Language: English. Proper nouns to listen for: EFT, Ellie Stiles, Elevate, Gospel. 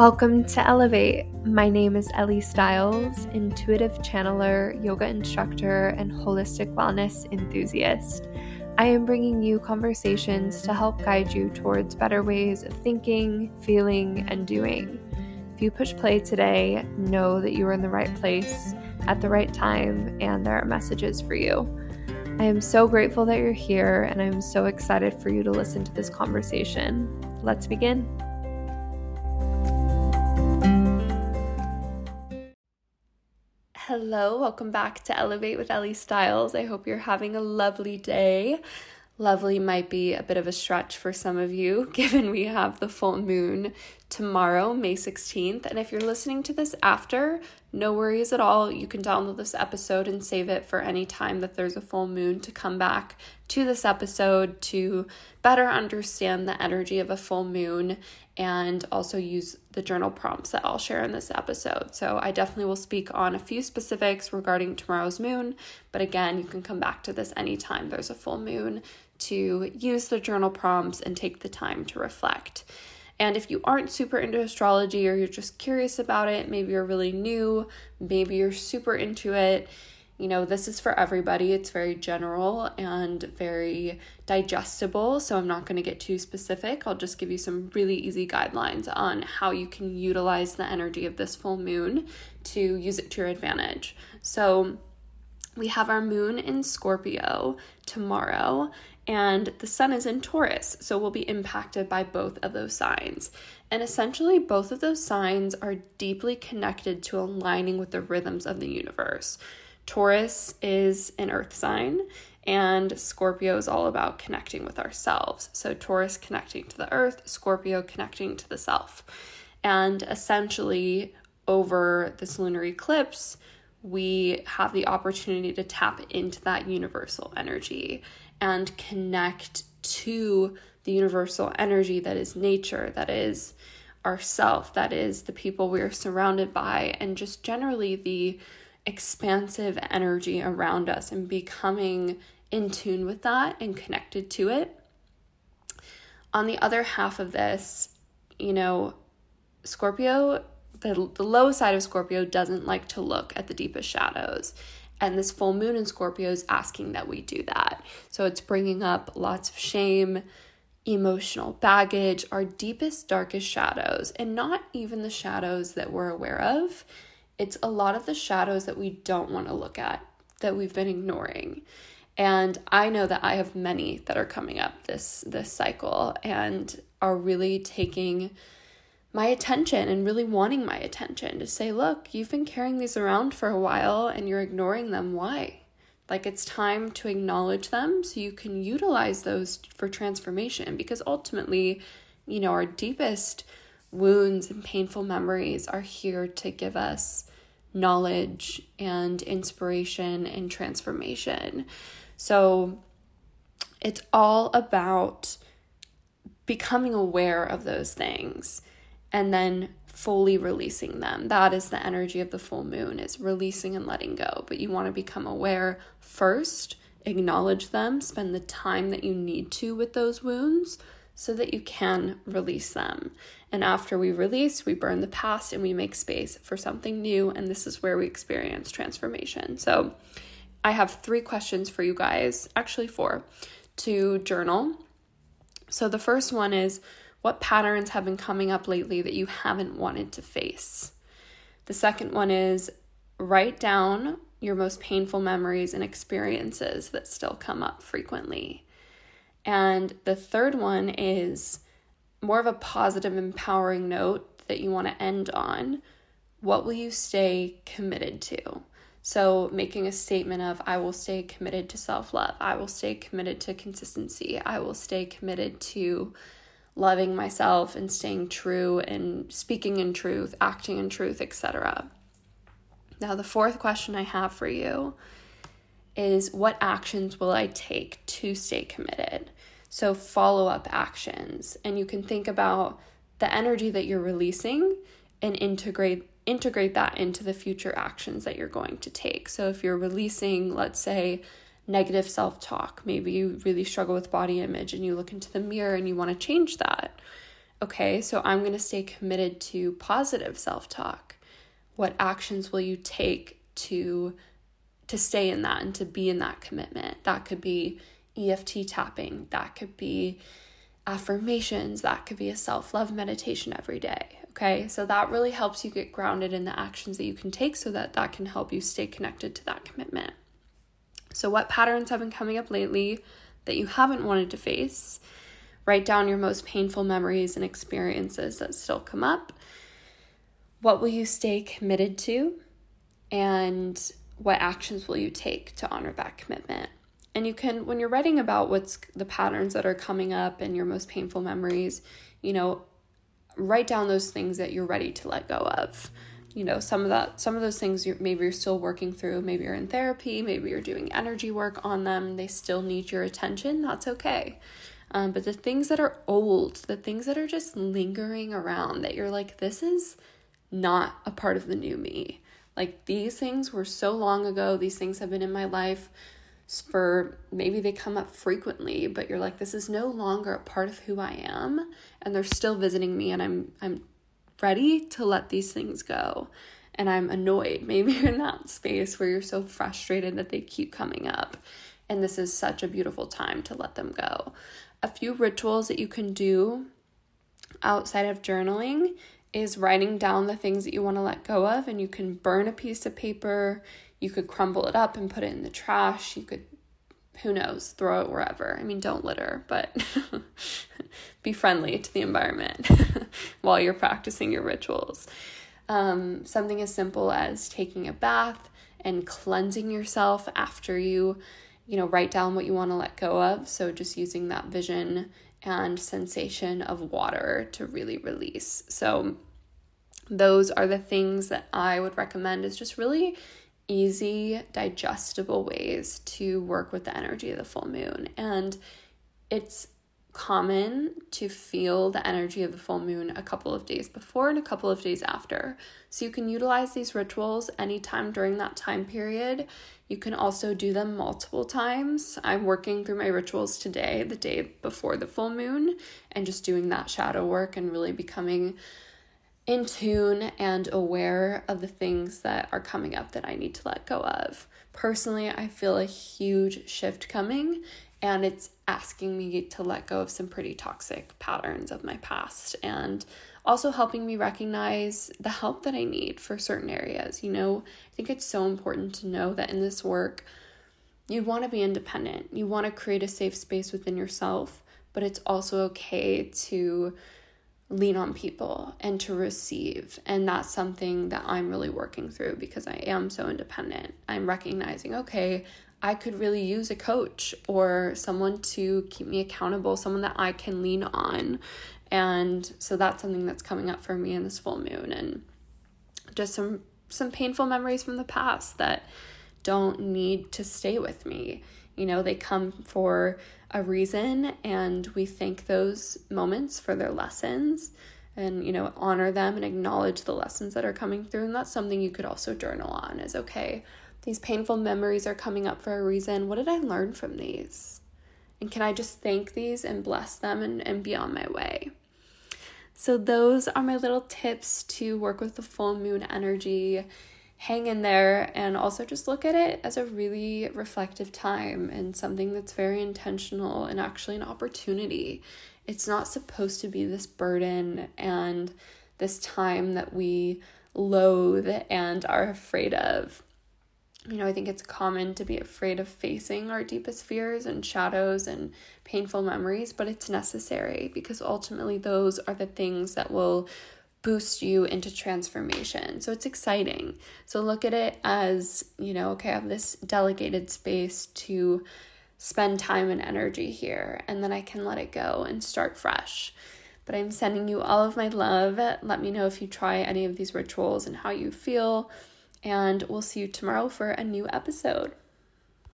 Welcome to Elevate. My name is Ellie Stiles, intuitive channeler, yoga instructor, and holistic wellness enthusiast. I am bringing you conversations to help guide you towards better ways of thinking, feeling, and doing. If you push play today, know that you are in the right place at the right time and there are messages for you. I am so grateful that you're here and I'm so excited for you to listen to this conversation. Let's begin. Hello, welcome back to Elevate with Ellie Stiles. I hope you're having a lovely day. Lovely might be a bit of a stretch for some of you, given we have the full moon tomorrow, May 16th. And if you're listening to this after, no worries at all. You can download this episode and save it for any time that there's a full moon to come back to this episode to better understand the energy of a full moon and also use the journal prompts that I'll share in this episode. So I definitely will speak on a few specifics regarding tomorrow's moon, but again, you can come back to this anytime there's a full moon to use the journal prompts and take the time to reflect. And if you aren't super into astrology or you're just curious about it, maybe you're really new, maybe you're super into it, you know, this is for everybody. It's very general and very digestible, so I'm not going to get too specific. I'll just give you some really easy guidelines on how you can utilize the energy of this full moon to use it to your advantage. So we have our moon in Scorpio tomorrow, and the sun is in Taurus, so we'll be impacted by both of those signs. And essentially, both of those signs are deeply connected to aligning with the rhythms of the universe. Taurus is an earth sign, and Scorpio is all about connecting with ourselves. So Taurus connecting to the earth, Scorpio connecting to the self. And essentially, over this lunar eclipse, we have the opportunity to tap into that universal energy and connect to the universal energy that is nature, that is ourself, that is the people we are surrounded by, and just generally the expansive energy around us and becoming in tune with that and connected to it. On the other half of this, you know, Scorpio, the low side of Scorpio doesn't like to look at the deepest shadows. And this full moon in Scorpio is asking that we do that. So it's bringing up lots of shame, emotional baggage, our deepest, darkest shadows, and not even the shadows that we're aware of. It's a lot of the shadows that we don't want to look at, that we've been ignoring. And I know that I have many that are coming up this cycle and are really taking my attention and really wanting my attention to say, look, you've been carrying these around for a while and you're ignoring them. Why? Like, it's time to acknowledge them so you can utilize those for transformation, because ultimately, you know, our deepest wounds and painful memories are here to give us knowledge and inspiration and transformation. So it's all about becoming aware of those things and then fully releasing them. That is the energy of the full moon, is releasing and letting go. But you want to become aware first, acknowledge them, spend the time that you need to with those wounds so that you can release them. And after we release, we burn the past and we make space for something new. And this is where we experience transformation. So I have 3 questions for you guys, actually 4, to journal. So the first one is, what patterns have been coming up lately that you haven't wanted to face? The second one is, write down your most painful memories and experiences that still come up frequently. And the third one is more of a positive, empowering note that you want to end on. What will you stay committed to? So making a statement of, I will stay committed to self-love. I will stay committed to consistency. I will stay committed to loving myself and staying true and speaking in truth, acting in truth, etc. Now, the 4th question I have for you is, what actions will I take to stay committed? So follow-up actions. And you can think about the energy that you're releasing and integrate that into the future actions that you're going to take. So if you're releasing, let's say, negative self-talk, maybe you really struggle with body image and you look into the mirror and you want to change that. okay, so I'm going to stay committed to positive self-talk. What actions will you take to stay in that and to be in that commitment? That could be EFT tapping. That could be affirmations. That could be a self-love meditation every day, okay? So that really helps you get grounded in the actions that you can take so that that can help you stay connected to that commitment. So what patterns have been coming up lately that you haven't wanted to face? Write down your most painful memories and experiences that still come up. What will you stay committed to? And what actions will you take to honor that commitment? And you can, when you're writing about what's the patterns that are coming up and your most painful memories, you know, write down those things that you're ready to let go of. You know, some of those things maybe you're still working through, maybe you're in therapy, maybe you're doing energy work on them, they still need your attention, that's okay. But the things that are old, the things that are just lingering around that you're like, this is not a part of the new me. Like, these things were so long ago, these things have been in my life for, maybe they come up frequently, but you're like, this is no longer a part of who I am, and they're still visiting me, and I'm ready to let these things go. And I'm annoyed. Maybe you're in that space where you're so frustrated that they keep coming up. And this is such a beautiful time to let them go. A few rituals that you can do outside of journaling is writing down the things that you want to let go of. And you can burn a piece of paper. You could crumble it up and put it in the trash. You could, who knows, throw it wherever. I mean, don't litter, but be friendly to the environment while you're practicing your rituals. Something as simple as taking a bath and cleansing yourself after you write down what you want to let go of. So just using that vision and sensation of water to really release. So those are the things that I would recommend is just really easy, digestible ways to work with the energy of the full moon. And it's common to feel the energy of the full moon a couple of days before and a couple of days after. So you can utilize these rituals anytime during that time period. You can also do them multiple times. I'm working through my rituals today, the day before the full moon, and just doing that shadow work and really becoming in tune and aware of the things that are coming up that I need to let go of. Personally, I feel a huge shift coming, and it's asking me to let go of some pretty toxic patterns of my past, and also helping me recognize the help that I need for certain areas. You know, I think it's so important to know that in this work, you want to be independent. You want to create a safe space within yourself, but it's also okay to lean on people and to receive. And that's something that I'm really working through because I am so independent. I'm recognizing, okay, I could really use a coach or someone to keep me accountable, someone that I can lean on. And so that's something that's coming up for me in this full moon, and just some painful memories from the past that don't need to stay with me. You know, they come for a reason, and we thank those moments for their lessons and, you know, honor them and acknowledge the lessons that are coming through. And that's something you could also journal on is, okay, these painful memories are coming up for a reason. What did I learn from these? And can I just thank these and bless them and be on my way? So those are my little tips to work with the full moon energy. Hang in there, and also just look at it as a really reflective time and something that's very intentional and actually an opportunity. It's not supposed to be this burden and this time that we loathe and are afraid of. You know, I think it's common to be afraid of facing our deepest fears and shadows and painful memories, but it's necessary because ultimately those are the things that will boost you into transformation. So it's exciting. So look at it as, you know, okay, I have this delegated space to spend time and energy here, and then I can let it go and start fresh. But I'm sending you all of my love. Let me know if you try any of these rituals and how you feel, and we'll see you tomorrow for a new episode.